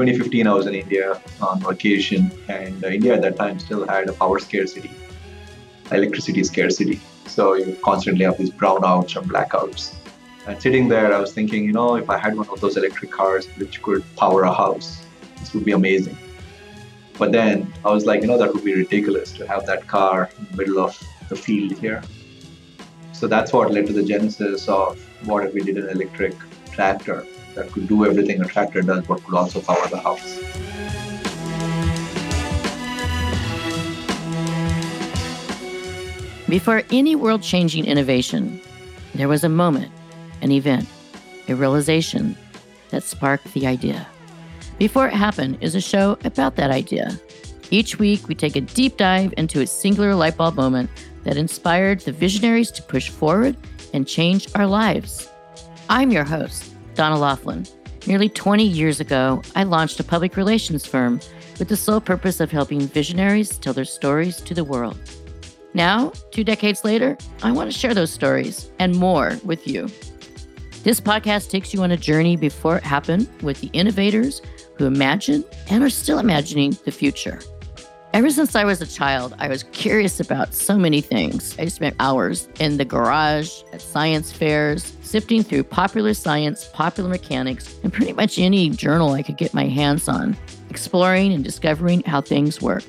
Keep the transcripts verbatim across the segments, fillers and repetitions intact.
twenty fifteen, I was in India on vacation, and India at that time still had a power scarcity, electricity scarcity. So you constantly have these brownouts and blackouts. And sitting there, I was thinking, you know, if I had one of those electric cars which could power a house, this would be amazing. But then I was like, you know, that would be ridiculous to have that car in the middle of the field here. So that's what led to the genesis of what if we did an electric tractor that could do everything a tractor does, but could also power the house. Before any world-changing innovation, there was a moment, an event, a realization that sparked the idea. Before It Happened is a show about that idea. Each week, we take a deep dive into a singular light bulb moment that inspired the visionaries to push forward and change our lives. I'm your host, Donna Laughlin. Nearly twenty years ago, I launched a public relations firm with the sole purpose of helping visionaries tell their stories to the world. Now, two decades later, I want to share those stories and more with you. This podcast takes you on a journey before it happened with the innovators who imagine and are still imagining the future. Ever since I was a child, I was curious about so many things. I spent hours in the garage, at science fairs, sifting through popular science, popular mechanics, and pretty much any journal I could get my hands on, exploring and discovering how things work.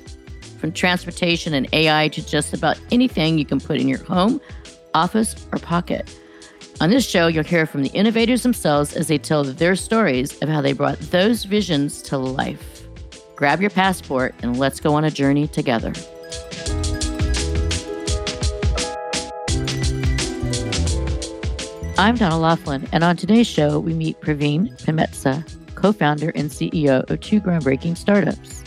From transportation and A I to just about anything you can put in your home, office, or pocket. On this show, you'll hear from the innovators themselves as they tell their stories of how they brought those visions to life. Grab your passport and let's go on a journey together. I'm Donna Laughlin, and on today's show, we meet Praveen Penmetsa, co-founder and C E O of two groundbreaking startups,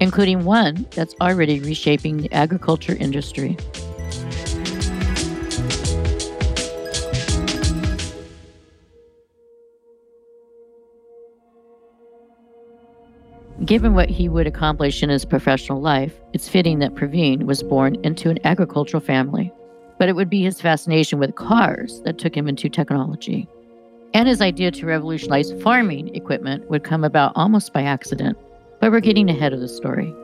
including one that's already reshaping the agriculture industry. Given what he would accomplish in his professional life, it's fitting that Praveen was born into an agricultural family. But it would be his fascination with cars that took him into technology. And his idea to revolutionize farming equipment would come about almost by accident. But we're getting ahead of the story.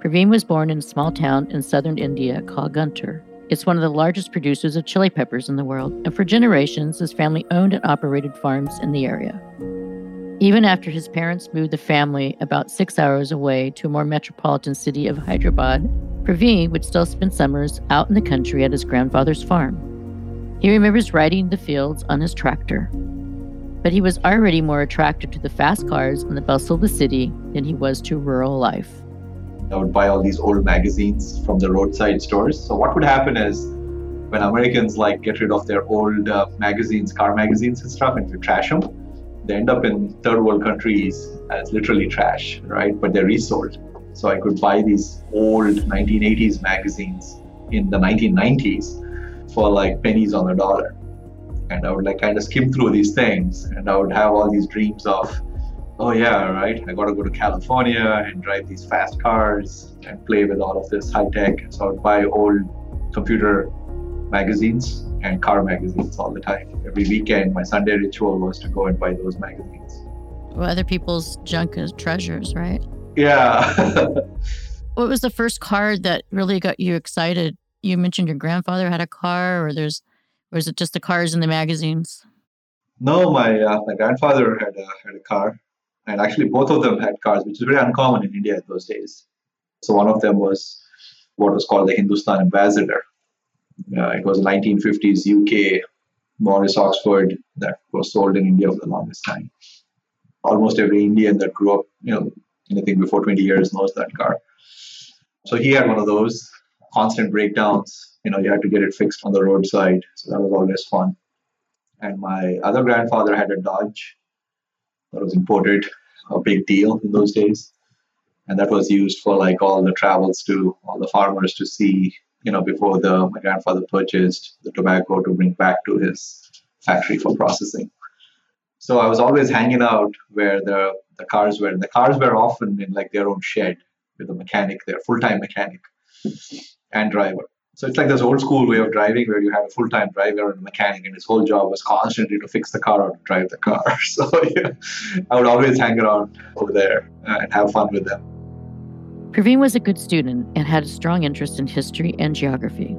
Praveen was born in a small town in southern India called Guntur. It's one of the largest producers of chili peppers in the world. And for generations, his family owned and operated farms in the area. Even after his parents moved the family about six hours away to a more metropolitan city of Hyderabad, Praveen would still spend summers out in the country at his grandfather's farm. He remembers riding the fields on his tractor. But he was already more attracted to the fast cars and the bustle of the city than he was to rural life. I would buy all these old magazines from the roadside stores. So what would happen is, when Americans like get rid of their old uh, magazines, car magazines and stuff, and you trash them, they end up in third world countries as literally trash, right? But they're resold. So I could buy these old nineteen eighties magazines in the nineteen nineties for like pennies on the dollar. And I would like kind of skim through these things, and I would have all these dreams of, oh yeah, right, I got to go to California and drive these fast cars and play with all of this high tech. So I would buy old computer magazines and car magazines all the time. Every weekend, my Sunday ritual was to go and buy those magazines. Well, other people's junk is treasures, right? Yeah. What was the first car that really got you excited? You mentioned your grandfather had a car, or there's, or is it just the cars in the magazines? No, my uh, my grandfather had a, had a car, and actually both of them had cars, which is very uncommon in India in those days. So one of them was what was called the Hindustan Ambassador. Uh, it was a nineteen fifties U K Morris Oxford that was sold in India for the longest time. Almost every Indian that grew up, you know, anything before twenty years knows that car. So he had one of those constant breakdowns. You know, you had to get it fixed on the roadside. So that was always fun. And my other grandfather had a Dodge that was imported, a big deal in those days. And that was used for like all the travels to all the farmers to see. You know, before the, my grandfather purchased the tobacco to bring back to his factory for processing. So I was always hanging out where the, the cars were. And the cars were often in like their own shed with a mechanic there, full-time mechanic and driver. So it's like this old school way of driving where you had a full-time driver and a mechanic, and his whole job was constantly to fix the car or to drive the car. So yeah, I would always hang around over there and have fun with them. Praveen was a good student and had a strong interest in history and geography.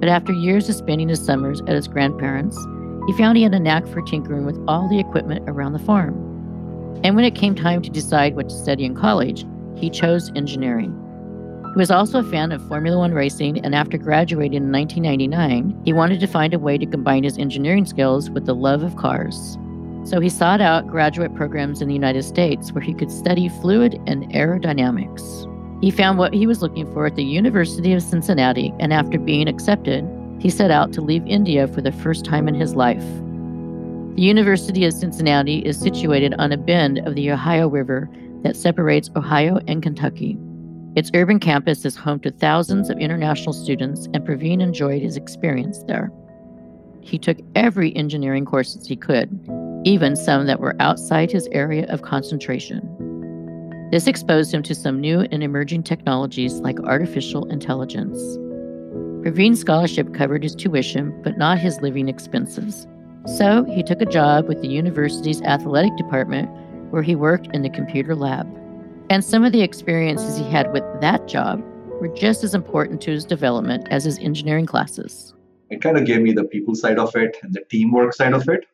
But after years of spending his summers at his grandparents', he found he had a knack for tinkering with all the equipment around the farm. And when it came time to decide what to study in college, he chose engineering. He was also a fan of Formula One racing, and after graduating in nineteen ninety-nine, he wanted to find a way to combine his engineering skills with the love of cars. So he sought out graduate programs in the United States where he could study fluid and aerodynamics. He found what he was looking for at the University of Cincinnati, and after being accepted, he set out to leave India for the first time in his life. The University of Cincinnati is situated on a bend of the Ohio River that separates Ohio and Kentucky. Its urban campus is home to thousands of international students, and Praveen enjoyed his experience there. He took every engineering courses he could, even some that were outside his area of concentration. This exposed him to some new and emerging technologies like artificial intelligence. Praveen's scholarship covered his tuition, but not his living expenses. So he took a job with the university's athletic department, where he worked in the computer lab. And some of the experiences he had with that job were just as important to his development as his engineering classes. It kind of gave me the people side of it and the teamwork side of it.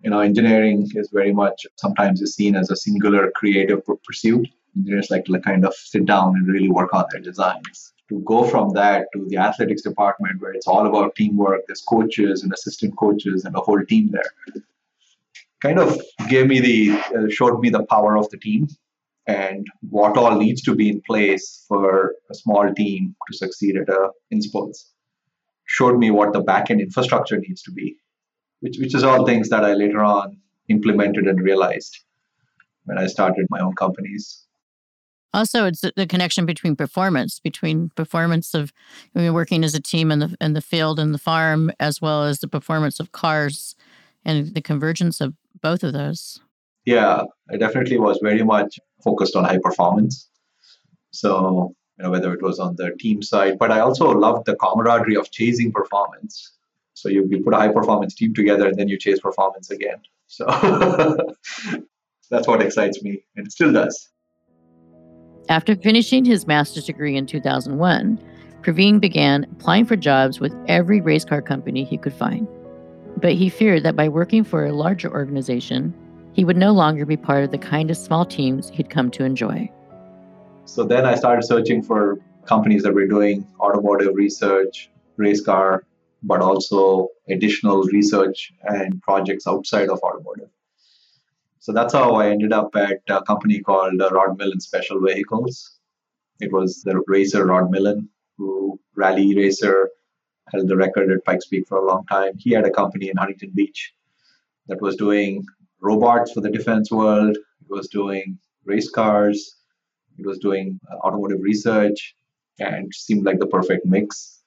You know, engineering is very much sometimes is seen as a singular creative pursuit. Engineers like to kind of sit down and really work on their designs. To go from that to the athletics department, where it's all about teamwork, there's coaches and assistant coaches and a whole team there, kind of gave me the, uh, showed me the power of the team and what all needs to be in place for a small team to succeed at a in sports. Showed me what the back-end infrastructure needs to be, which which is all things that I later on implemented and realized when I started my own companies. Also, it's the connection between performance, between performance of I mean, working as a team in the in the field and the farm, as well as the performance of cars and the convergence of both of those. Yeah, I definitely was very much focused on high performance. So, you know, whether it was on the team side, but I also loved the camaraderie of chasing performance. So you, you put a high performance team together and then you chase performance again. So that's what excites me, and it still does. After finishing his master's degree in two thousand one, Praveen began applying for jobs with every race car company he could find. But he feared that by working for a larger organization, he would no longer be part of the kind of small teams he'd come to enjoy. So then I started searching for companies that were doing automotive research, race car, but also additional research and projects outside of automotive. So that's how I ended up at a company called Rod Millen Special Vehicles. It was the racer Rod Millen, who rally racer, held the record at Pikes Peak for a long time. He had a company in Huntington Beach that was doing robots for the defense world. It was doing race cars. It was doing automotive research, and seemed like the perfect mix.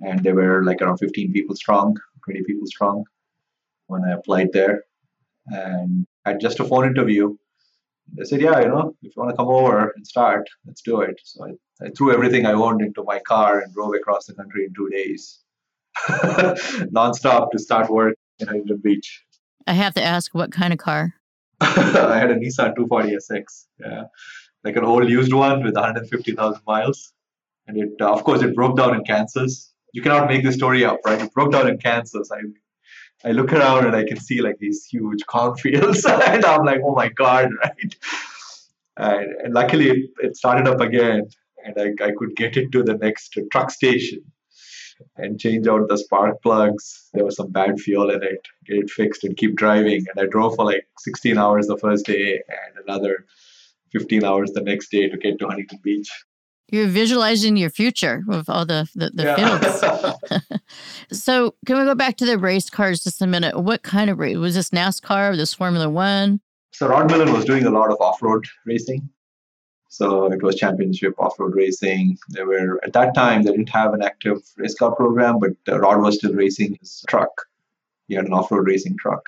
And they were like around fifteen people strong, twenty people strong when I applied there. And I had just a phone interview. They said, yeah, you know, if you want to come over and start, let's do it. So I, I threw everything I owned into my car and drove across the country in two days, nonstop, to start work in Huntington Beach. I have to ask, what kind of car? I had a Nissan two forty S X, yeah, like an old used one with one hundred fifty thousand miles. And it, uh, of course, it broke down in Kansas. You cannot make this story up, right? It broke down in Kansas. I I look around and I can see like these huge cornfields. And I'm like, oh my God, right? And, and luckily, it started up again. And I, I could get it to the next truck station and change out the spark plugs. There was some bad fuel in it. Get it fixed and keep driving. And I drove for like sixteen hours the first day and another fifteen hours the next day to get to Huntington Beach. You're visualizing your future with all the, the, the yeah. fields. So can we go back to the race cars just a minute? What kind of race? Was this NASCAR or this Formula One? So Rod Millen was doing a lot of off-road racing. So it was championship off-road racing. There were, at that time, they didn't have an active race car program, but Rod was still racing his truck. He had an off-road racing truck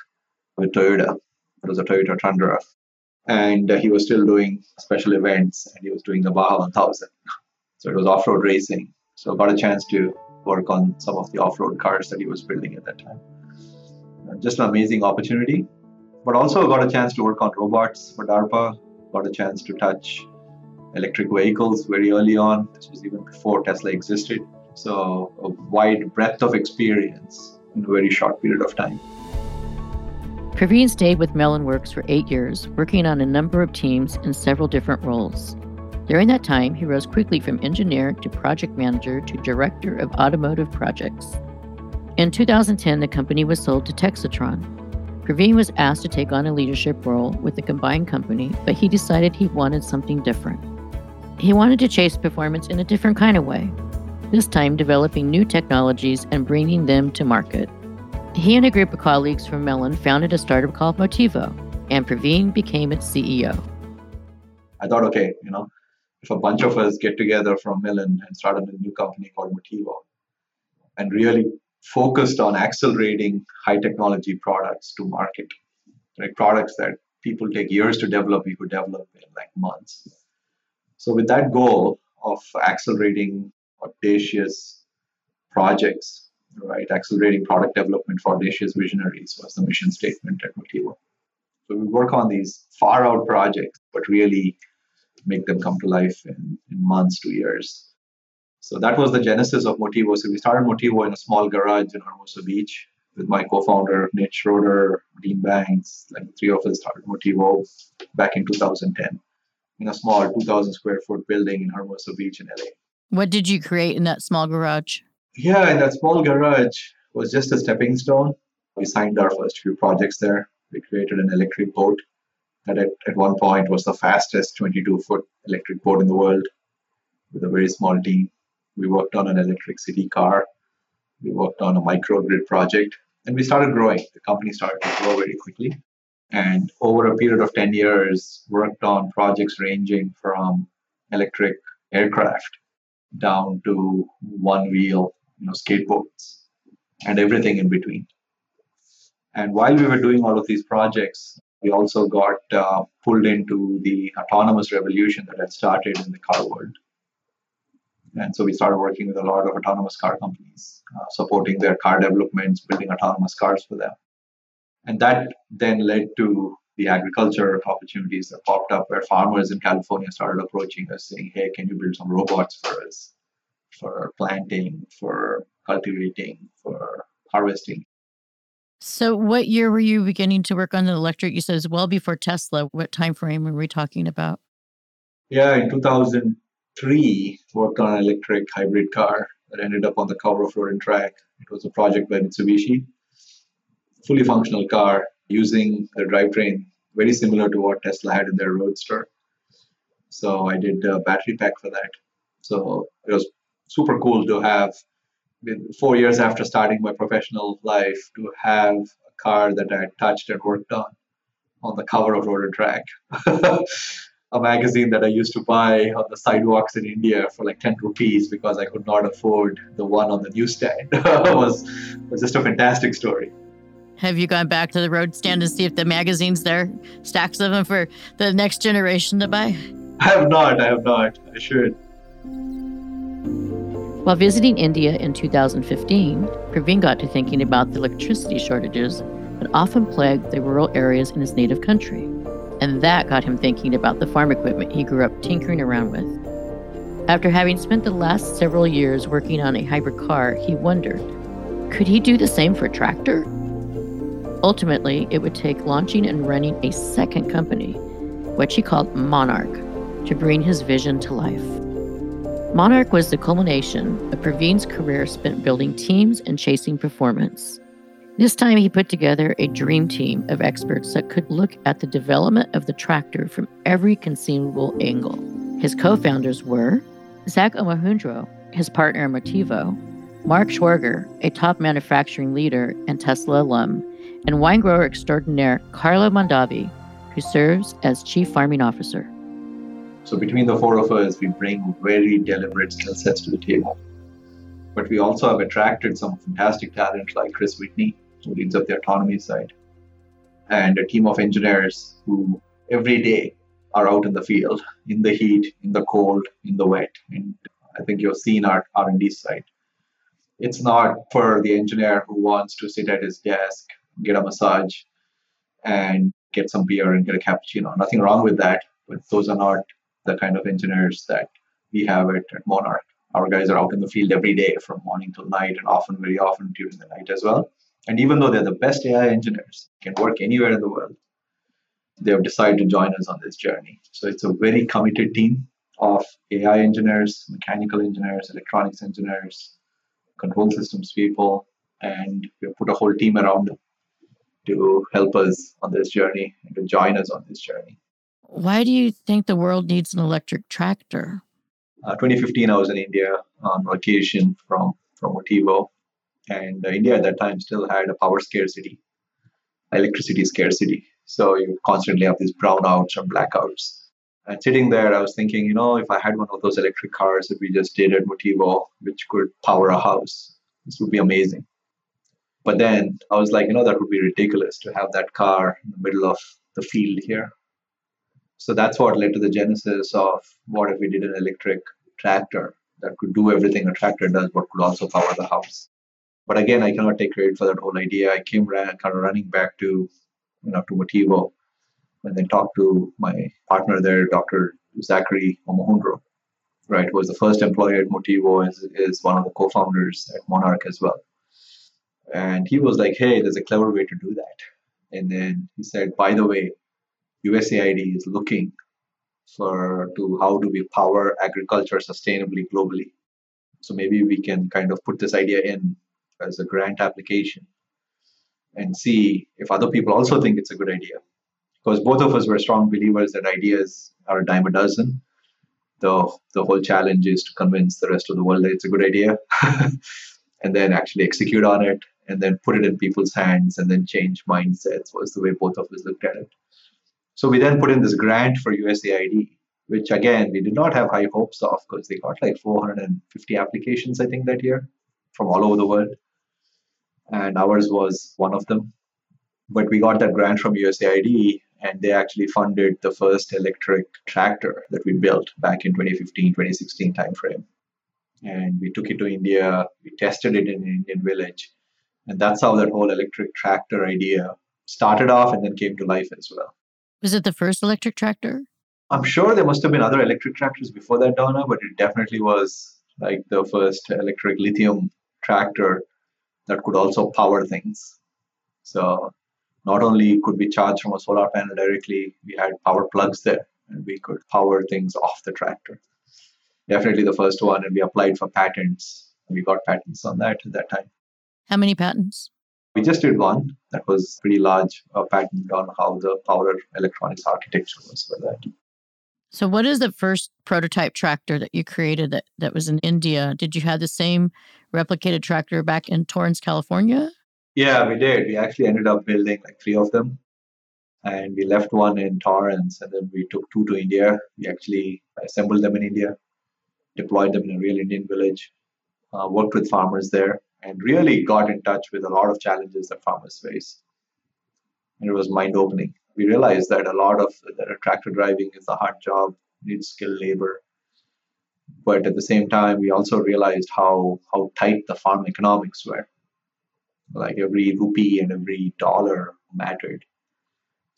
with Toyota. It was a Toyota Tundra. And he was still doing special events, and he was doing the Baja one thousand. So it was off-road racing. So got a chance to work on some of the off-road cars that he was building at that time. Just an amazing opportunity, but also got a chance to work on robots for DARPA, got a chance to touch electric vehicles very early on. This was even before Tesla existed. So a wide breadth of experience in a very short period of time. Praveen stayed with Mellon Works for eight years, working on a number of teams in several different roles. During that time, he rose quickly from engineer to project manager to director of automotive projects. In two thousand ten, the company was sold to Texatron. Praveen was asked to take on a leadership role with the combined company, but he decided he wanted something different. He wanted to chase performance in a different kind of way, this time developing new technologies and bringing them to market. He and a group of colleagues from Mellon founded a startup called Motivo, and Praveen became its C E O. I thought, okay, you know, if a bunch of us get together from Mellon and start a new company called Motivo and really focused on accelerating high technology products to market, like products that people take years to develop, we could develop in like months. So with that goal of accelerating audacious projects, right, accelerating product development for audacious visionaries was the mission statement at Motivo. So we work on these far out projects, but really make them come to life in, in months to years. So that was the genesis of Motivo. So we started Motivo in a small garage in Hermosa Beach with my co-founder, Nate Schroeder, Dean Banks. Like three of us started Motivo back in two thousand ten in a small two thousand square foot building in Hermosa Beach in L A. What did you create in that small garage? Yeah, in that small garage was just a stepping stone. We signed our first few projects there. We created an electric boat that at, at one point was the fastest twenty-two foot electric boat in the world with a very small team. We worked on an electric city car. We worked on a microgrid project. And we started growing. The company started to grow very quickly. And over a period of ten years, worked on projects ranging from electric aircraft down to one-wheel, you know, skateboards and everything in between. And while we were doing all of these projects, we also got uh, pulled into the autonomous revolution that had started in the car world. And so we started working with a lot of autonomous car companies, uh, supporting their car developments, building autonomous cars for them. And that then led to the agriculture opportunities that popped up where farmers in California started approaching us saying, hey, can you build some robots for us for planting, for cultivating, for harvesting? So what year were you beginning to work on the electric? You said it was well before Tesla. What time frame were we talking about? Yeah, in two thousand Three worked on an electric hybrid car that ended up on the cover of Road and Track. It was a project by Mitsubishi, fully functional car using the drivetrain, very similar to what Tesla had in their Roadster. So I did a battery pack for that. So it was super cool to have, four years after starting my professional life, to have a car that I had touched and worked on on the cover of Road and Track. A magazine that I used to buy on the sidewalks in India for like ten rupees because I could not afford the one on the newsstand. It was, was just a fantastic story. Have you gone back to the road stand to see if the magazine's there, stacks of them for the next generation to buy? I have not. I have not. I should. While visiting India in two thousand fifteen, Praveen got to thinking about the electricity shortages that often plagued the rural areas in his native country. And that got him thinking about the farm equipment he grew up tinkering around with. After having spent the last several years working on a hybrid car, he wondered, could he do the same for a tractor? Ultimately, it would take launching and running a second company, which he called Monarch, to bring his vision to life. Monarch was the culmination of Praveen's career spent building teams and chasing performance. This time he put together a dream team of experts that could look at the development of the tractor from every conceivable angle. His co-founders were Zach Omohundro, his partner in Motivo, Mark Schwager, a top manufacturing leader and Tesla alum, and wine grower extraordinaire Carlo Mondavi, who serves as chief farming officer. So between the four of us, we bring very deliberate skill sets to the table. But we also have attracted some fantastic talent like Chris Whitney, who leads up the autonomy side, and a team of engineers who every day are out in the field, in the heat, in the cold, in the wet, and I think you'll see in our R and D site. It's not for the engineer who wants to sit at his desk, get a massage, and get some beer and get a cappuccino. Nothing wrong with that, but those are not the kind of engineers that we have at, at Monarch. Our guys are out in the field every day from morning till night, and often, very often during the night as well. And even though they're the best A I engineers, can work anywhere in the world, they have decided to join us on this journey. So it's a very committed team of A I engineers, mechanical engineers, electronics engineers, control systems people, and we put a whole team around them to help us on this journey and to join us on this journey. Why do you think the world needs an electric tractor? Uh, twenty fifteen, I was in India on vacation from, from Motivo. And uh, India at that time still had a power scarcity, electricity scarcity. So you constantly have these brownouts or blackouts. And sitting there, I was thinking, you know, if I had one of those electric cars that we just did at Motivo, which could power a house, this would be amazing. But then I was like, you know, that would be ridiculous to have that car in the middle of the field here. So that's what led to the genesis of what if we did an electric tractor that could do everything a tractor does, but could also power the house. But again, I cannot take credit for that whole idea. I came ran, kind of running back to, you know, to Motivo, and then talked to my partner there, Doctor Zach Omohundro, right, who was the first employee at Motivo and is, is one of the co-founders at Monarch as well. And he was like, hey, there's a clever way to do that. And then he said, by the way, U S A I D is looking for to how do we power agriculture sustainably globally. So maybe we can kind of put this idea in as a grant application and see if other people also think it's a good idea. Because both of us were strong believers that ideas are a dime a dozen. The, the whole challenge is to convince the rest of the world that it's a good idea and then actually execute on it and then put it in people's hands and then change mindsets was the way both of us looked at it. So we then put in this grant for U S A I D, which again, we did not have high hopes of because they got like four hundred fifty applications, I think, that year from all over the world. And ours was one of them. But we got that grant from U S A I D, and they actually funded the first electric tractor that we built back in twenty fifteen, twenty sixteen timeframe. And we took it to India, we tested it in an Indian village. And that's how that whole electric tractor idea started off and then came to life as well. Was it the first electric tractor? I'm sure there must have been other electric tractors before that, Donna, but it definitely was like the first electric lithium tractor that could also power things. So not only could we charge from a solar panel directly, we had power plugs there and we could power things off the tractor. Definitely the first one, and we applied for patents. We got patents on that at that time. How many patents? We just did one. That was pretty large a patent on how the power electronics architecture was for that. So what is the first prototype tractor that you created that, that was in India? Did you have the same replicated tractor back in Torrance, California? Yeah, we did. We actually ended up building like three of them. And we left one in Torrance, and then we took two to India. We actually assembled them in India, deployed them in a real Indian village, uh, worked with farmers there, and really got in touch with a lot of challenges that farmers face. And it was mind-opening. We realized that a lot of that tractor driving is a hard job, needs skilled labor. But at the same time, we also realized how, how tight the farm economics were. Like every rupee and every dollar mattered.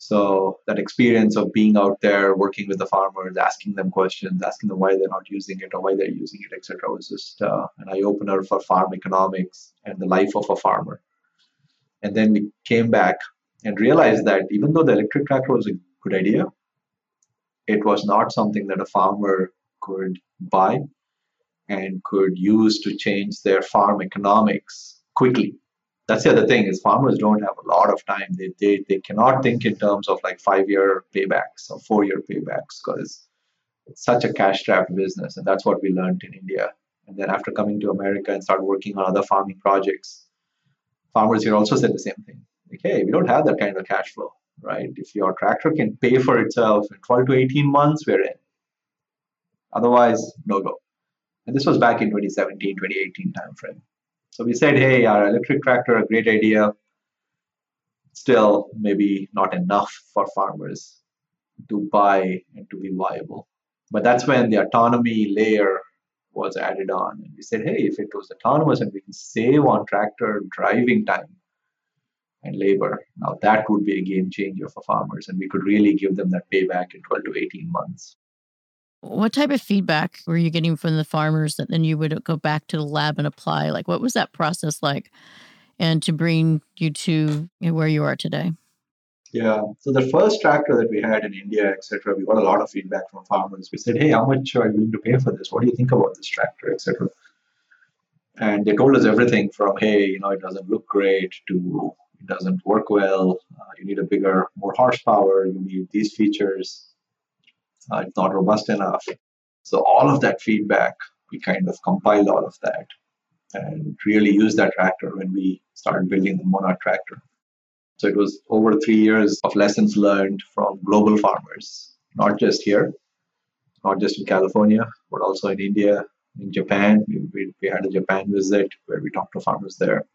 So that experience of being out there, working with the farmers, asking them questions, asking them why they're not using it or why they're using it, et cetera, was just uh, an eye-opener for farm economics and the life of a farmer. And then we came back and realized that even though the electric tractor was a good idea, it was not something that a farmer could buy and could use to change their farm economics quickly. That's the other thing is farmers don't have a lot of time. They they, they cannot think in terms of like five-year paybacks or four-year paybacks because it's such a cash-strapped business. And that's what we learned in India. And then after coming to America and start working on other farming projects, farmers here also said the same thing. Like, hey, we don't have that kind of cash flow, right? If your tractor can pay for itself in twelve to eighteen months, we're in. Otherwise, no go. And this was back in twenty seventeen, twenty eighteen timeframe. So we said, hey, our electric tractor, a great idea. Still, maybe not enough for farmers to buy and to be viable. But that's when the autonomy layer was added on. And we said, hey, if it was autonomous and we can save on tractor driving time and labor, now that would be a game changer for farmers. And we could really give them that payback in twelve to eighteen months. What type of feedback were you getting from the farmers that then you would go back to the lab and apply? Like, what was that process like? And to bring you to where you are today? Yeah. So the first tractor that we had in India, et cetera, we got a lot of feedback from farmers. We said, hey, how much are you willing to pay for this? What do you think about this tractor, et cetera? And they told us everything from, hey, you know, it doesn't look great, to it doesn't work well. Uh, you need a bigger, more horsepower. You need these features. Uh, it's not robust enough. So all of that feedback, we kind of compiled all of that and really used that tractor when we started building the Monarch tractor. So it was over three years of lessons learned from global farmers, not just here, not just in California, but also in India, in Japan. We, we, we had a Japan visit where we talked to farmers there.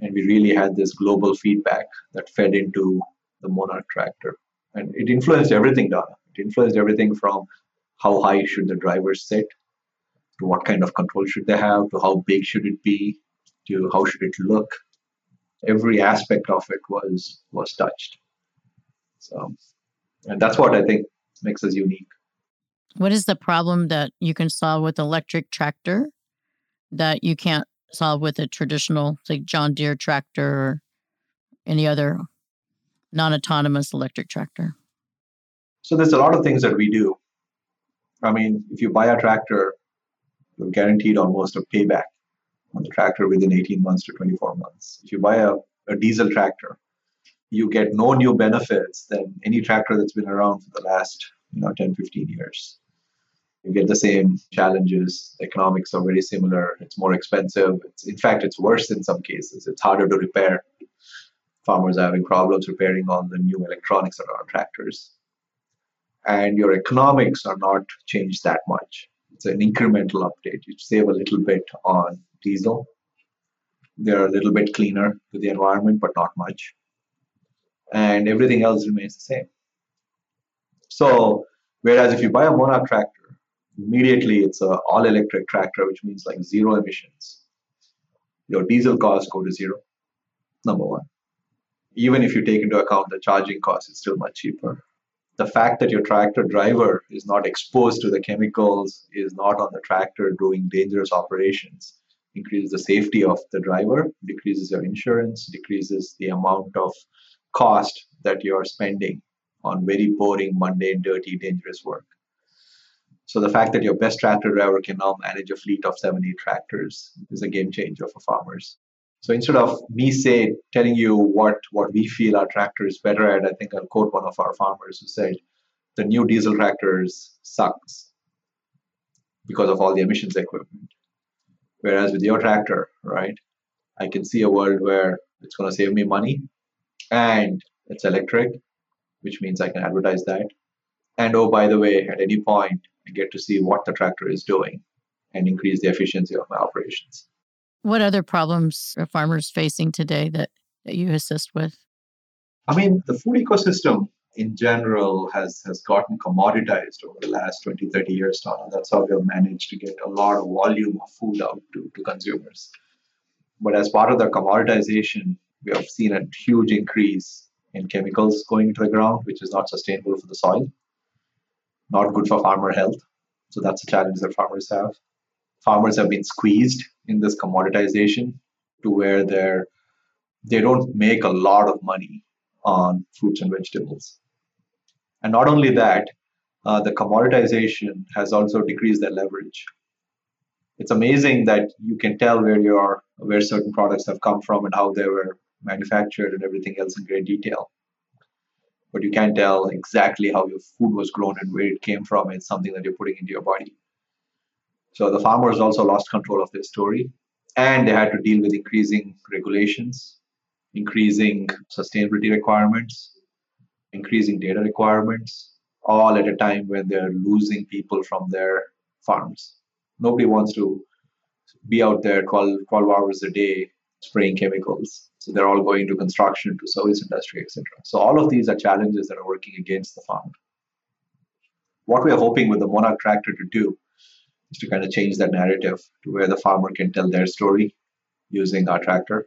And we really had this global feedback that fed into the Monarch tractor. And it influenced everything, Donna. It influenced everything from how high should the drivers sit, to what kind of control should they have, to how big should it be, to how should it look. Every aspect of it was was touched. So, and that's what I think makes us unique. What is the problem that you can solve with electric tractor that you can't solve with a traditional, like John Deere tractor or any other non-autonomous electric tractor? So there's a lot of things that we do. I mean, if you buy a tractor, you're guaranteed almost a payback on the tractor within eighteen months to twenty-four months. If you buy a, a diesel tractor, you get no new benefits than any tractor that's been around for the last, you know, ten, fifteen years. You get the same challenges. The economics are very similar. It's more expensive. It's, in fact, it's worse in some cases. It's harder to repair. Farmers are having problems repairing all the new electronics that are on tractors. And your economics are not changed that much. It's an incremental update. You save a little bit on diesel. They're a little bit cleaner to the environment, but not much. And everything else remains the same. So, whereas if you buy a Monarch tractor, immediately it's an all-electric tractor, which means like zero emissions. Your diesel costs go to zero, number one. Even if you take into account the charging costs, it's still much cheaper. The fact that your tractor driver is not exposed to the chemicals, is not on the tractor doing dangerous operations, increases the safety of the driver, decreases your insurance, decreases the amount of cost that you're spending on very boring, mundane, dirty, dangerous work. So the fact that your best tractor driver can now manage a fleet of seven, eight tractors is a game changer for farmers. So instead of me say telling you what, what we feel our tractor is better at, I think I'll quote one of our farmers who said, the new diesel tractors sucks because of all the emissions equipment. Whereas with your tractor, right, I can see a world where it's going to save me money and it's electric, which means I can advertise that. And oh, by the way, at any point, I get to see what the tractor is doing and increase the efficiency of my operations. What other problems are farmers facing today that, that you assist with? I mean, the food ecosystem in general has, has gotten commoditized over the last twenty, thirty years, Donna. That's how we've managed to get a lot of volume of food out to, to consumers. But as part of the commoditization, we have seen a huge increase in chemicals going into the ground, which is not sustainable for the soil, not good for farmer health. So that's a challenge that farmers have. Farmers have been squeezed in this commoditization to where they're, they don't make a lot of money on fruits and vegetables. And not only that, uh, the commoditization has also decreased their leverage. It's amazing that you can tell where you are, where certain products have come from and how they were manufactured and everything else in great detail. But you can't tell exactly how your food was grown and where it came from. It's something that you're putting into your body. So the farmers also lost control of their story, and they had to deal with increasing regulations, increasing sustainability requirements, increasing data requirements, all at a time when they're losing people from their farms. Nobody wants to be out there twelve, twelve hours a day spraying chemicals. So they're all going to construction, to service industry, et cetera. So all of these are challenges that are working against the farm. What we are hoping with the Monarch tractor to do is to kind of change that narrative to where the farmer can tell their story using our tractor,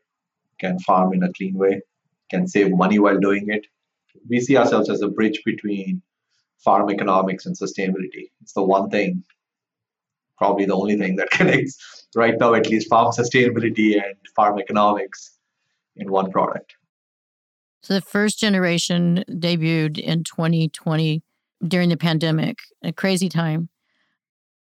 can farm in a clean way, can save money while doing it. We see ourselves as a bridge between farm economics and sustainability. It's the one thing, probably the only thing that connects right now, at least, farm sustainability and farm economics in one product. So the first generation debuted in twenty twenty during the pandemic, a crazy time.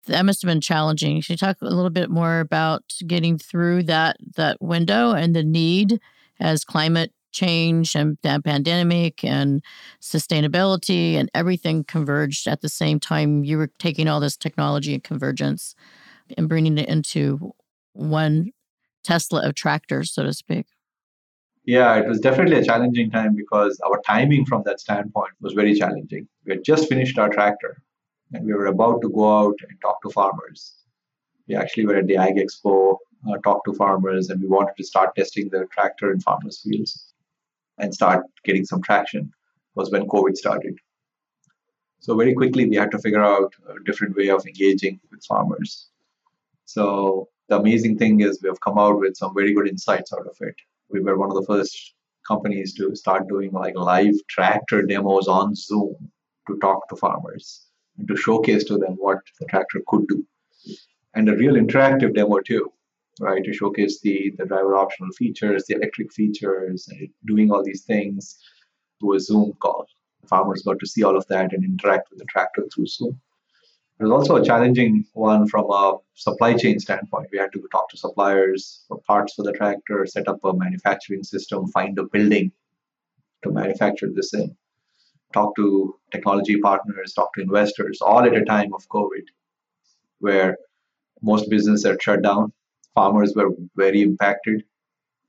That must have been challenging. Can you talk a little bit more about getting through that that window and the need as climate change and that pandemic and sustainability and everything converged at the same time? You were taking all this technology and convergence and bringing it into one Tesla of tractors, so to speak. Yeah, it was definitely a challenging time because our timing from that standpoint was very challenging. We had just finished our tractor and we were about to go out and talk to farmers. We actually were at the Ag Expo, uh, talked to farmers, and we wanted to start testing the tractor in farmers' fields and start getting some traction. Was when COVID started. So very quickly, we had to figure out a different way of engaging with farmers. So the amazing thing is we have come out with some very good insights out of it. We were one of the first companies to start doing like live tractor demos on Zoom to talk to farmers and to showcase to them what the tractor could do. And a real interactive demo too, right? To showcase the, the driver optional features, the electric features, and doing all these things through a Zoom call. Farmers got to see all of that and interact with the tractor through Zoom. It was also a challenging one from a supply chain standpoint. We had to talk to suppliers for parts for the tractor, set up a manufacturing system, find a building to manufacture this in, talk to technology partners, talk to investors, all at a time of COVID, where most businesses are shut down. Farmers were very impacted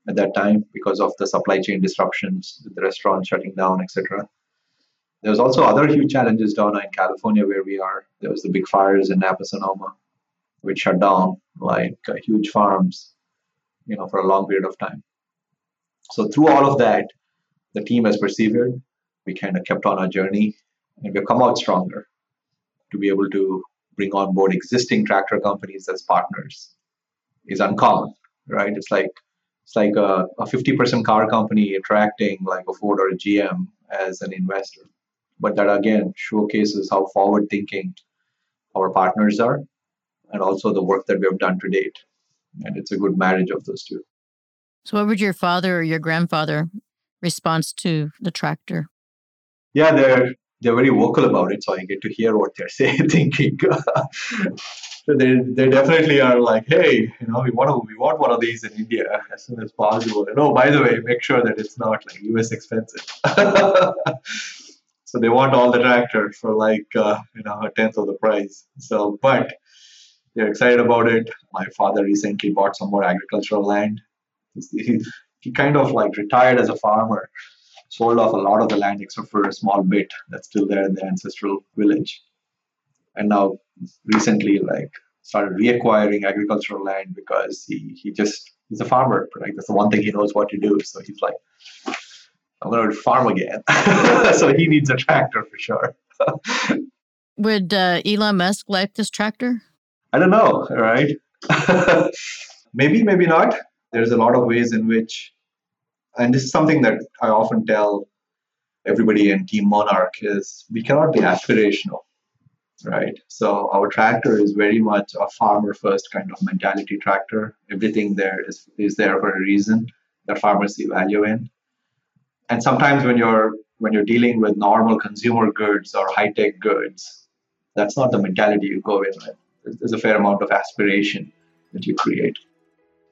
at that time because of the supply chain disruptions, the restaurants shutting down, et cetera. There was also other huge challenges, Donna, in California where we are. There was the big fires in Napa, Sonoma, which shut down like uh, huge farms, you know, for a long period of time. So through all of that, the team has persevered. We kind of kept on our journey, and we've come out stronger to be able to bring on board existing tractor companies as partners. Is uncommon, right? It's like it's like a, a fifty percent car company attracting like a Ford or a G M as an investor. But that, again, showcases how forward-thinking our partners are and also the work that we have done to date. And it's a good marriage of those two. So what would your father or your grandfather response to the tractor? Yeah, they're they're very vocal about it, so I get to hear what they're saying, thinking. So they they definitely are like, hey, you know, we want to, we want one of these in India as soon as possible. And oh, by the way, make sure that it's not like U S expensive. So they want all the tractors for like, uh, you know, a tenth of the price. So, but they're excited about it. My father recently bought some more agricultural land. He, he kind of like retired as a farmer, sold off a lot of the land except for a small bit that's still there in the ancestral village. And now recently like started reacquiring agricultural land because he, he just, he's a farmer, right? That's the one thing he knows what to do. So he's like, I'm going to farm again. So he needs a tractor for sure. Would uh, Elon Musk like this tractor? I don't know, right? Maybe, maybe not. There's a lot of ways in which, and this is something that I often tell everybody in Team Monarch is we cannot be aspirational, right? So our tractor is very much a farmer first kind of mentality tractor. Everything there is, is there for a reason that farmers see value in. And sometimes when you're when you're dealing with normal consumer goods or high-tech goods, that's not the mentality you go in with. There's a fair amount of aspiration that you create.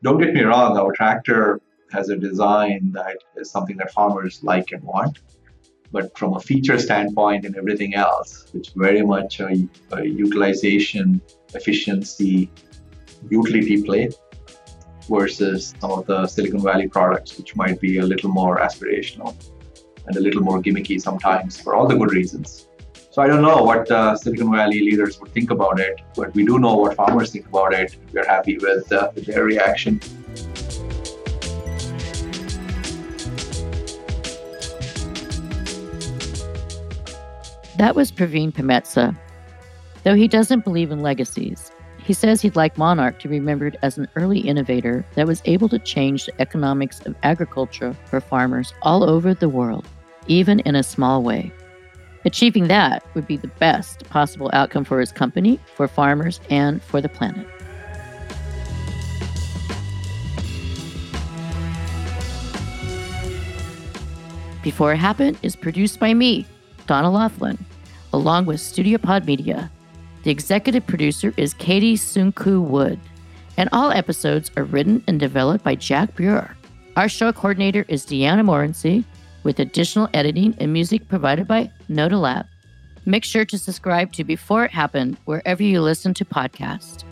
Don't get me wrong, our tractor has a design that is something that farmers like and want. But from a feature standpoint and everything else, it's very much a, a utilization, efficiency, utility play, versus some of the Silicon Valley products, which might be a little more aspirational and a little more gimmicky sometimes for all the good reasons. So I don't know what uh, Silicon Valley leaders would think about it, but we do know what farmers think about it. We're happy with, uh, with their reaction. That was Praveen Penmetsa. Though he doesn't believe in legacies, He says he'd like Monarch to be remembered as an early innovator that was able to change the economics of agriculture for farmers all over the world, even in a small way. Achieving that would be the best possible outcome for his company, for farmers, and for the planet. Before It Happened is produced by me, Donna Laughlin, along with Studio Pod Media. The executive producer is Katie Sunku Wood, and all episodes are written and developed by Jack Buer. Our show coordinator is Deanna Morency, with additional editing and music provided by Notalab. Make sure to subscribe to Before It Happened wherever you listen to podcasts.